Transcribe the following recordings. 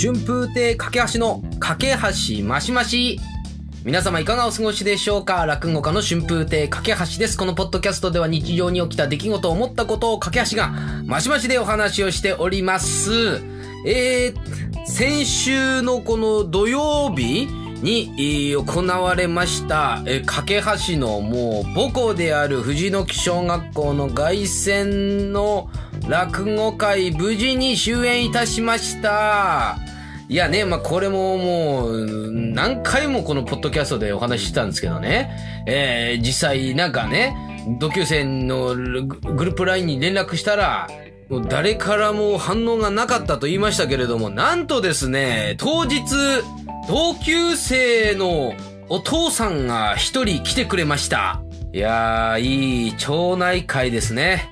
春風亭架け橋の架け橋マシマシ。皆様いかがお過ごしでしょうか。落語家の春風亭架け橋です。このポッドキャストでは日常に起きた出来事を思ったことを架け橋がマシマシでお話をしております。先週のこの土曜日に行われました、架け橋のもう母校である藤の木小学校の凱旋の落語会、無事に終演いたしました。いやね、まあ、これももう何回もこのポッドキャストでお話ししたんですけどね、実際なんかね、同級生のグループLINEに連絡したら、誰からも反応がなかったと言いましたけれども、なんとですね、当日、同級生のお父さんが一人来てくれました。いやー、いい町内会ですね。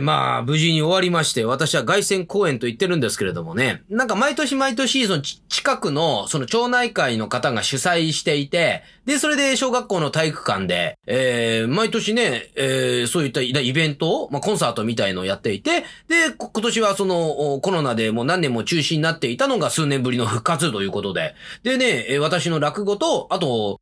まあ、無事に終わりまして、私は凱旋公演と言ってるんですけれどもね、なんか毎年毎年、その近くの、その町内会の方が主催していて、で、それで小学校の体育館で、毎年ね、そういったイベント、まあ、コンサートみたいのをやっていて、で、今年はその、コロナでもう何年も中止になっていたのが数年ぶりの復活ということで、でね、私の落語と、あと、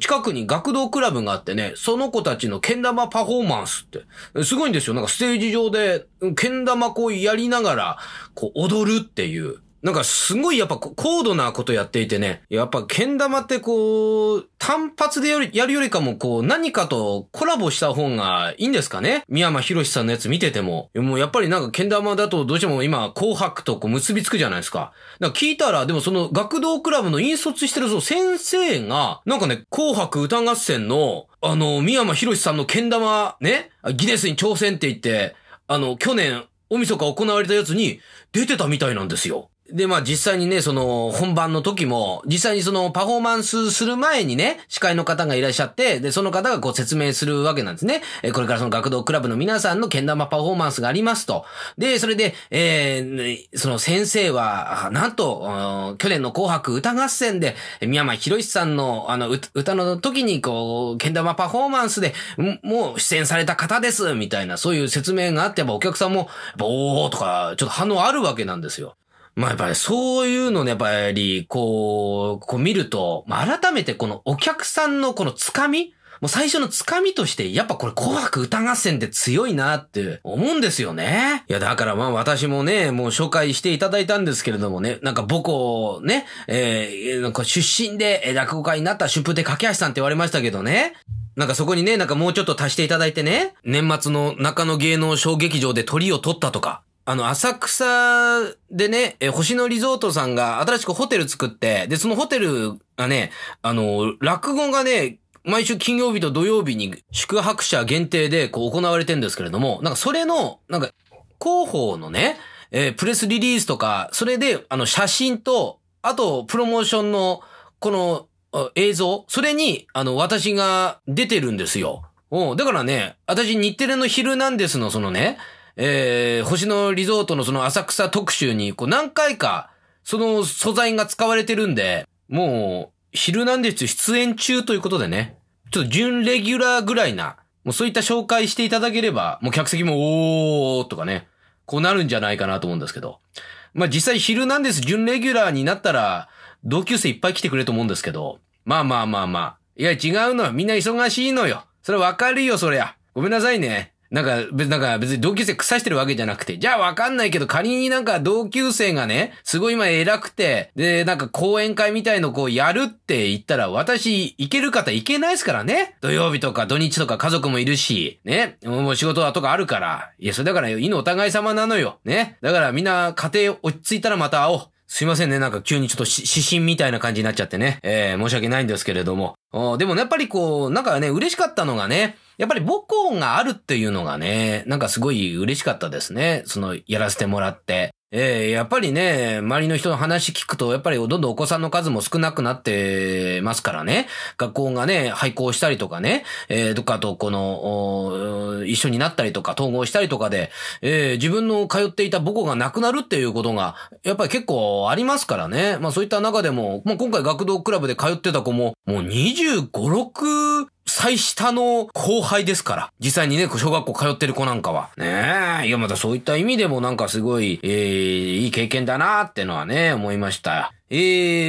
近くに学童クラブがあってね、その子たちのけん玉パフォーマンスって、すごいんですよ。なんかステージ上で、けん玉こうやりながら、こう踊るっていう。なんかすごいやっぱ高度なことやっていてね、やっぱけん玉ってこう、単発でやるよりかもこう、何かとコラボした方がいいんですかね。三山ひろしさんのやつ見てても。もうやっぱりなんかけん玉だとどうしても今、紅白とこう結びつくじゃないですか。だから聞いたら、でもその学童クラブの引率してるその先生が、なんかね、紅白歌合戦の、三山ひろしさんのけん玉ね、ギネスに挑戦って言って、去年、大晦日行われたやつに出てたみたいなんですよ。で、まあ実際にね、その本番の時も、実際にそのパフォーマンスする前にね、司会の方がいらっしゃって、で、その方がこう説明するわけなんですね。これからその学童クラブの皆さんのけん玉パフォーマンスがありますと。で、それで、その先生は、なんと、去年の紅白歌合戦で、三山ひろしさんの歌の時にこう、けん玉パフォーマンスで、もう出演された方です、みたいな、そういう説明があって、やっぱお客さんも、やっぱおーとか、ちょっと反応あるわけなんですよ。まあ、やっぱりそういうのね、やっぱりこう見ると、まあ、改めてこのお客さんのこのつかみ、もう最初のつかみとして、やっぱこれ紅白歌合戦って強いなって思うんですよね。いや、だからまあ私もね、もう紹介していただいたんですけれどもね、なんか母校ね、なんか出身で落語家になった春風亭架け橋さんって言われましたけどね。なんかそこにね、なんかもうちょっと足していただいてね、年末の中野芸能小劇場で鳥を取ったとか、浅草でね、星野リゾートさんが新しくホテル作って、で、そのホテルがね、落語がね、毎週金曜日と土曜日に宿泊者限定でこう行われてんですけれども、なんかそれの、なんか、広報のね、プレスリリースとか、それで、写真と、あと、プロモーションの、この、映像、それに、私が出てるんですよ。だからね、私日テレの昼なんですの、そのね、星野リゾートのその浅草特集にこう何回かその素材が使われてるんで、もう昼なんです出演中ということでね、ちょっと準レギュラーぐらいな、もうそういった紹介していただければ、もう客席もおーとかね、こうなるんじゃないかなと思うんですけど、まあ実際昼なんです準レギュラーになったら同級生いっぱい来てくれると思うんですけど、まあ、いや違うのはみんな忙しいのよ。それわかるよそりゃ。ごめんなさいね。なんか別に同級生腐してるわけじゃなくて、じゃあわかんないけど仮になんか同級生がね、すごい今偉くて、で、なんか講演会みたいのこうやるって言ったら、私行ける方行けないですからね。土曜日とか土日とか家族もいるし、ね、もう仕事だとかあるから。いや、それだからいいのお互い様なのよ。ね。だからみんな家庭落ち着いたらまた会おう。すいませんね、なんか急にちょっと指針みたいな感じになっちゃってね。申し訳ないんですけれども。でもやっぱりこう、なんかね、嬉しかったのがね、やっぱり母校があるっていうのがね、なんかすごい嬉しかったですね。その、やらせてもらって。やっぱりね、周りの人の話聞くと、やっぱりどんどんお子さんの数も少なくなってますからね。学校がね、廃校したりとかね、どっかとこの、一緒になったりとか、統合したりとかで、自分の通っていた母校がなくなるっていうことが、やっぱり結構ありますからね。まあそういった中でも、もう今回学童クラブで通ってた子も、もう25、6最下の後輩ですから。実際にね、小学校通ってる子なんかは。ねえ。いや、またそういった意味でもなんかすごい、いい経験だなーってのはね、思いました。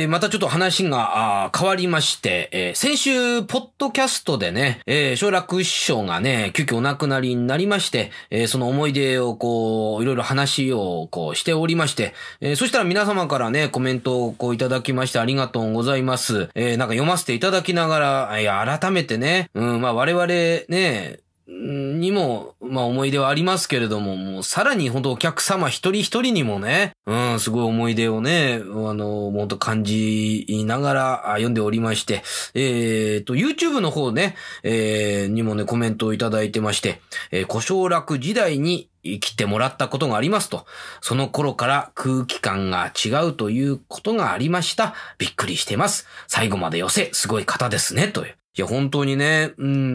またちょっと話が変わりまして、先週、ポッドキャストでね、昇楽師匠がね、急遽お亡くなりになりまして、その思い出をこう、いろいろ話をこうしておりまして、そしたら皆様からね、コメントをこういただきましてありがとうございます。なんか読ませていただきながら、いや、改めてね、まあ我々ね、にも、まあ思い出はありますけれども、もうさらに本当お客様一人一人にもね、すごい思い出をね、本当感じながら読んでおりまして、YouTube の方ね、にもね、コメントをいただいてまして、小昇楽時代に生きてもらったことがありますと、その頃から空気感が違うということがありました。びっくりしてます。最後まで寄せ、すごい方ですね、という。いや、本当にね、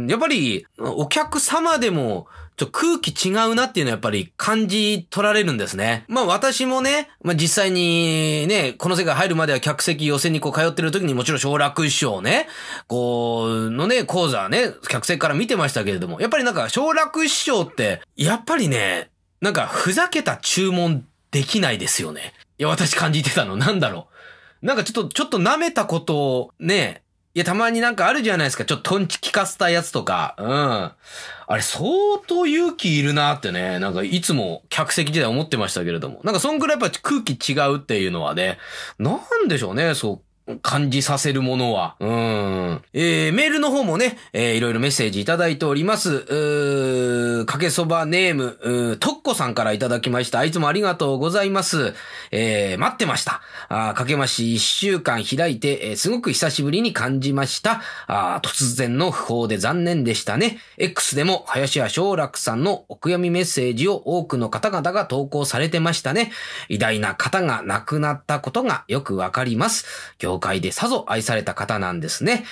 やっぱり、お客様でも、空気違うなっていうのはやっぱり感じ取られるんですね。まあ私もね、まあ実際にね、この世界入るまでは客席寄せにこう通ってる時にもちろん昇楽師匠ね、こうのね、講座ね、客席から見てましたけれども、やっぱりなんか昇楽師匠って、やっぱりね、なんかふざけた注文できないですよね。いや、私感じてたの、なんだろう。なんかちょっと舐めたことをね、いや、たまになんかあるじゃないですか。ちょっとトンチ効かせたやつとか。あれ、相当勇気いるなってね。なんか、いつも客席時代思ってましたけれども。なんか、そんくらいやっぱ空気違うっていうのはね。なんでしょうね、そう、感じさせるものは。メールの方もね、いろいろメッセージいただいております。かけそばネーム、とっこさんからいただきました。いつもありがとうございます。待ってました。かけまし1週間開いて、すごく久しぶりに感じました。突然の訃報で残念でしたね。X でも林家昇楽さんのお悔やみメッセージを多くの方々が投稿されてましたね。偉大な方が亡くなったことがよくわかります。業界でさぞ愛された方なんですね。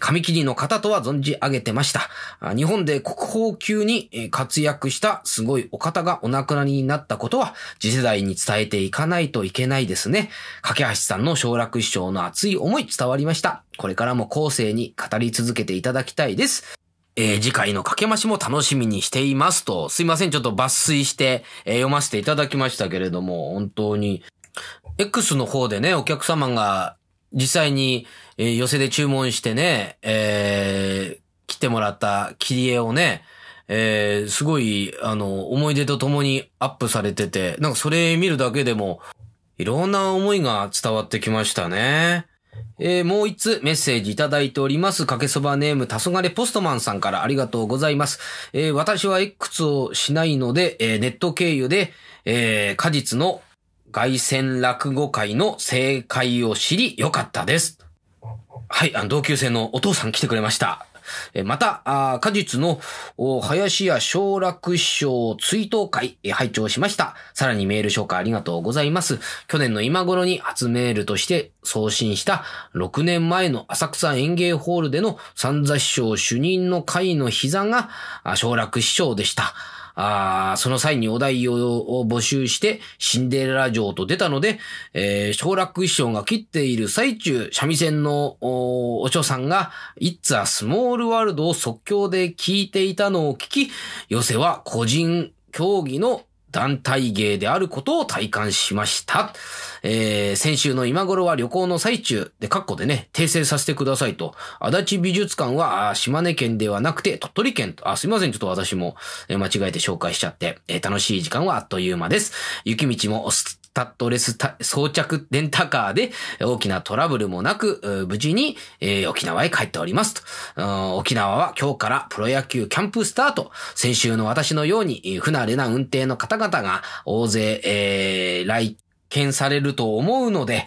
紙切りの方とは存じ上げてました。日本で国宝級に活躍したすごいお方がお亡くなりになったことは次世代に伝えていかないといけないですね。架橋さんの昇楽師匠の熱い思い伝わりました。これからも後世に語り続けていただきたいです。次回のかけましも楽しみにしていますと、すいませんちょっと抜粋して、読ませていただきましたけれども、本当に X の方でね、お客様が実際に、寄せで注文してね、来てもらった切り絵をね、すごい、思い出とともにアップされてて、なんかそれ見るだけでも、いろんな思いが伝わってきましたね。もう一つメッセージいただいております。かけそばネームたそがれポストマンさんからありがとうございます。私は X をしないので、ネット経由で、果実の凱旋落語会の正解を知りよかったです。はい、同級生のお父さん来てくれました。また、果実の林家昇楽師匠追悼会、拝聴しました。さらにメール紹介ありがとうございます。去年の今頃に初メールとして送信した6年前の浅草演芸ホールでの三座師匠主任の会の膝が昇楽師匠でした。その際にお題を募集してシンデレラ城と出たので、昇楽師匠が切っている最中、三味線のお師匠さんが It's a Small World を即興で聞いていたのを聞き、寄席は個人競技の団体芸であることを体感しました。先週の今頃は旅行の最中で、括弧でね、訂正させてくださいと。足立美術館は島根県ではなくて鳥取県と。すいません、ちょっと私も間違えて紹介しちゃって。楽しい時間はあっという間です。雪道もスタッドレス装着レンタカーで大きなトラブルもなく、無事に、沖縄へ帰っておりますと。沖縄は今日からプロ野球キャンプスタート。先週の私のように不慣れな運転の方々が大勢、来見されると思うので、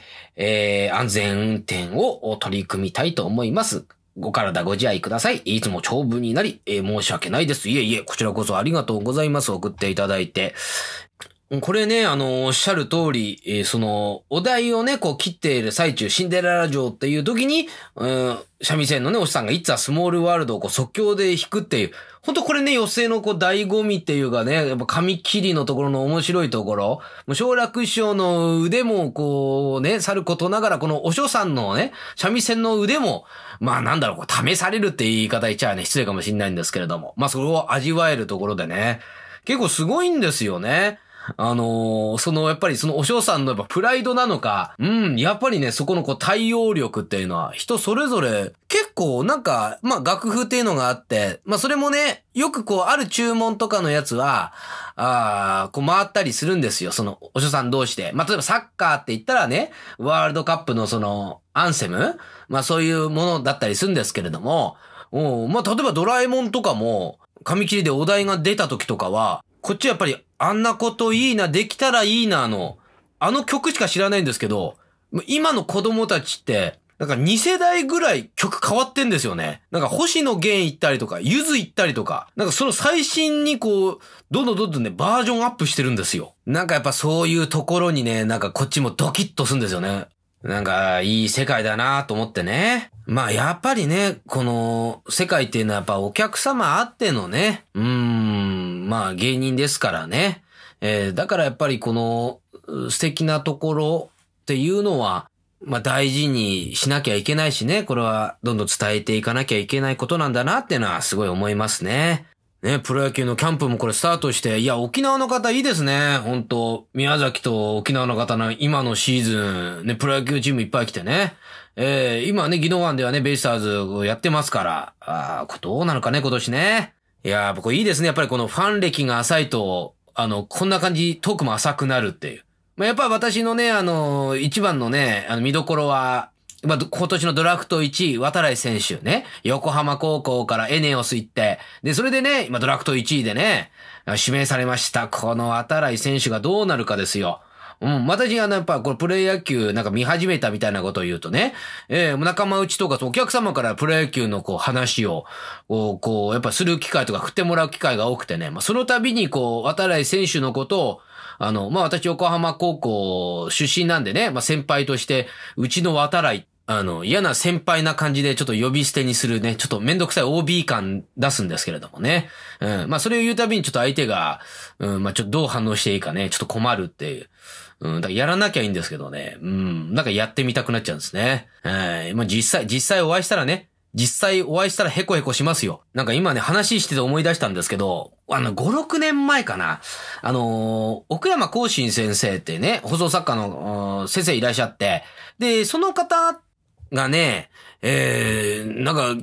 安全運転を取り組みたいと思います。ご体ご自愛ください。いつも長文になり、申し訳ないです。いえいえ、こちらこそありがとうございます。送っていただいて。これね、おっしゃる通り、その、お題をね、こう切っている最中、シンデレラ城っていう時に、三味線のね、お師さんが It's a Small World をこう即興で弾くっていう。ほんとこれね、寄席のこう、醍醐味っていうかね、やっぱ紙切りのところの面白いところ。もう昇楽師匠の腕もこうね、さることながら、このお師匠さんのね、三味線の腕も、まあなんだろう、こう試されるって言い方言っちゃね、失礼かもしれないんですけれども。まあそれを味わえるところでね、結構すごいんですよね。そのやっぱりそのお嬢さんのやっぱプライドなのか、やっぱりね、そこのこう対応力っていうのは人それぞれ結構なんか、まあ楽譜っていうのがあって、まあそれもね、よくこうある注文とかのやつは、こう回ったりするんですよ、そのお嬢さん同士で。まあ例えばサッカーって言ったらね、ワールドカップのそのアンセム？まあそういうものだったりするんですけれども、まあ例えばドラえもんとかも、紙切りでお題が出た時とかは、こっちはやっぱりあんなこといいな、できたらいいなの、あの曲しか知らないんですけど、今の子供たちって、なんか2世代ぐらい曲変わってんですよね。なんか星野源行ったりとか、ゆず行ったりとか、なんかその最新にこう、どんどんね、バージョンアップしてるんですよ。なんかやっぱそういうところにね、なんかこっちもドキッとするんですよね。なんかいい世界だなと思ってね。まあやっぱりね、この世界っていうのはやっぱお客様あってのね、まあ芸人ですからね。だからやっぱりこの素敵なところっていうのは、まあ大事にしなきゃいけないしね、これはどんどん伝えていかなきゃいけないことなんだなっていうのはすごい思いますね。ね、プロ野球のキャンプもこれスタートして、いや、沖縄の方いいですね。本当宮崎と沖縄の方の今のシーズン、ね、プロ野球チームいっぱい来てね。今ね、宜野湾ではね、ベイスターズをやってますから。どうなのかね、今年ね。いやー、僕いいですね。やっぱりこのファン歴が浅いと、こんな感じ、トークも浅くなるっていう。まあ、やっぱ私のね、一番のね、見どころは、まあ、今年のドラフト1位、渡来選手ね、横浜高校からエネオス行って、で、それでね、今ドラフト1位でね、指名されました。この渡来選手がどうなるかですよ。私やっぱこれプロ野球なんか見始めたみたいなことを言うとね、仲間内とかお客様からプロ野球のこう話を、やっぱする機会とか振ってもらう機会が多くてね、まあ、その度にこう、渡来選手のことを、まあ、私横浜高校出身なんでね、まあ、先輩として、うちの渡来、嫌な先輩な感じでちょっと呼び捨てにするね、ちょっとめんどくさい OB 感出すんですけれどもね。まあそれを言うたびにちょっと相手が、まあちょっとどう反応していいかね、ちょっと困るっていう。だからやらなきゃいいんですけどね。なんかやってみたくなっちゃうんですね。まあ実際お会いしたらね、ヘコヘコしますよ。なんか今ね、話してて思い出したんですけど、5、6年前かな。奥山光信先生ってね、放送作家の先生いらっしゃって、で、その方、がね、なんか、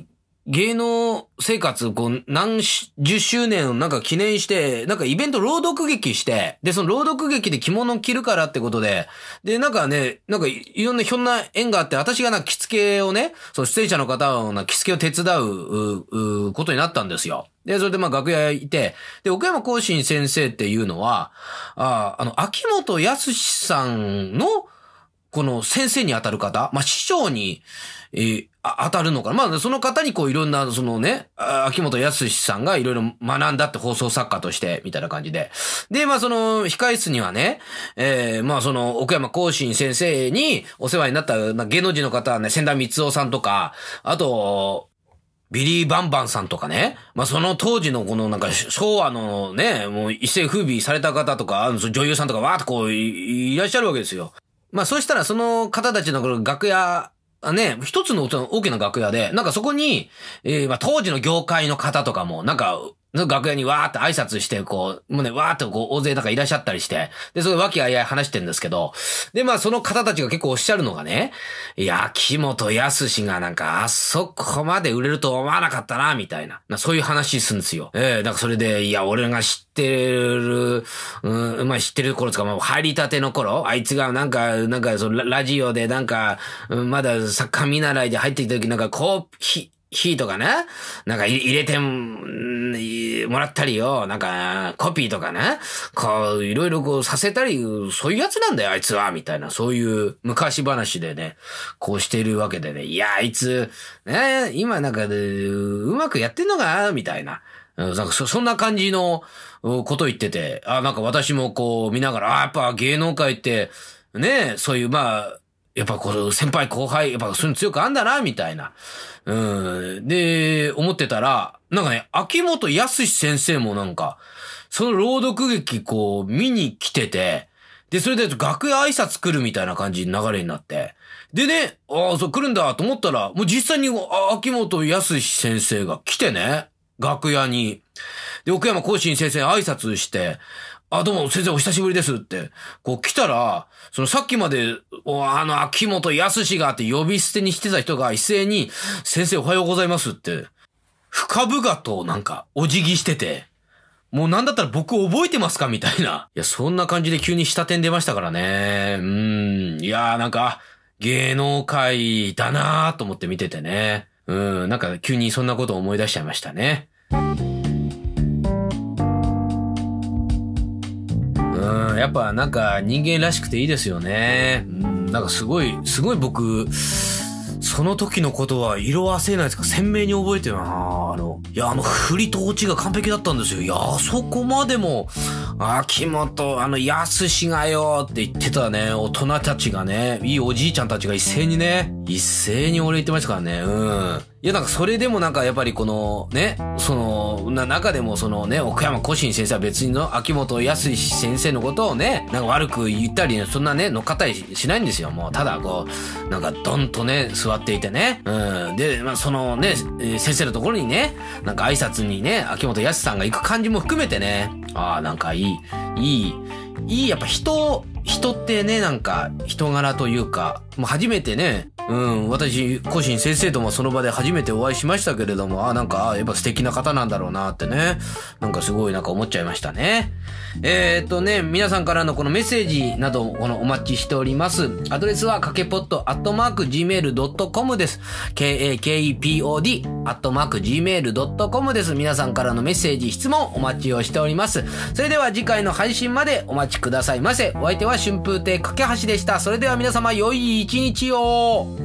芸能生活、何十周年をなんか記念して、なんかイベント朗読劇して、で、その朗読劇で着物を着るからってことで、で、なんかね、なんかいろんなひょんな縁があって、私がなんか着付けをね、その出演者の方の着付けを手伝うことになったんですよ。で、それでまあ楽屋いて、で、奥山光信先生っていうのは、秋元康さんの、この先生に当たる方、まあ、師匠に、当たるのかな。まあ、その方にこういろんな、そのね、秋元康さんがいろいろ学んだって放送作家として、みたいな感じで。で、まあ、その、控室にはね、まあ、その、奥山光信先生にお世話になった芸能人の方はね、千田光雄さんとか、あと、ビリー・バンバンさんとかね。まあ、その当時のこのなんか昭和のね、もう一世風靡された方とか、女優さんとかわーっとこう、いらっしゃるわけですよ。まあそうしたらその方たちの楽屋、ね、一つの大きな楽屋で、なんかそこに、まあ当時の業界の方とかも、なんか、楽屋にわーって挨拶して、こう、もうね、わーってこう大勢なんかいらっしゃったりして、で、それ和気あいあい話してるんですけど、で、まあその方たちが結構おっしゃるのがね、いや、秋元康がなんか、あそこまで売れると思わなかったな、みたいな、そういう話するんですよ。なんかそれで、いや、俺が知ってる、まあ知ってる頃とか、まあ入りたての頃、あいつがなんかそのラジオでなんか、まだ作家見習いで入ってきた時なんか、こう、ヒーとかね、なんか入れてもらったりよ、なんかコピーとかね、こういろいろこうさせたり、そういうやつなんだよあいつは、みたいな、そういう昔話でね、こうしているわけでね、いやあいつ、ね、今なんかうまくやってんのかみたいな、なんかそんな感じのこと言ってて、あ、なんか私もこう見ながら、あ、やっぱ芸能界ってね、そういうまあ、やっぱこう、先輩後輩、やっぱそういうの強くあんだな、みたいな。で、思ってたら、なんかね、秋元康先生もなんか、その朗読劇こう、見に来てて、で、それで楽屋挨拶来るみたいな感じの流れになって。でね、ああ、そう来るんだと思ったら、もう実際に秋元康先生が来てね、楽屋に。で、奥山浩信先生に挨拶して、あ、どうも、先生お久しぶりですって。こう来たら、そのさっきまで、秋元康がって呼び捨てにしてた人が一斉に、先生おはようございますって、深々となんか、お辞儀してて、もうなんだったら僕覚えてますかみたいな。いや、そんな感じで急に下手出ましたからね。いやーなんか、芸能界だなーと思って見ててね。なんか急にそんなことを思い出しちゃいましたね。やっぱなんか人間らしくていいですよね。なんかすごい僕、その時のことは色あせないですか、鮮明に覚えてるな。振りとオチが完璧だったんですよ。いや、あそこまでも、秋元、やすしがよって言ってたね、大人たちがね、いいおじいちゃんたちが一斉に俺言ってましたからね。いや、なんかそれでもなんかやっぱりこのね、中でもそのね、奥山浩信先生は別にの秋元康先生のことをね、なんか悪く言ったりね、そんなね、乗っかったりしないんですよ。もうただこう、なんかドンとね、座っていてね。で、まあそのね、先生のところにね、なんか挨拶にね、秋元康さんが行く感じも含めてね、ああ、なんかいい、やっぱ人ってね、なんか人柄というか、もう初めてね、私、浩信先生ともその場で初めてお会いしましたけれども、なんか、やっぱ素敵な方なんだろうなってね、なんかすごいなんか思っちゃいましたね。ね、皆さんからのこのメッセージなど、このお待ちしております。アドレスは、かけぽっと@gmail.com です。kakepod@gmail.com です。皆さんからのメッセージ、質問、お待ちをしております。それでは次回の配信までお待ちくださいませ。お相手は春風亭かけはしでした。それでは皆様、良い一日を。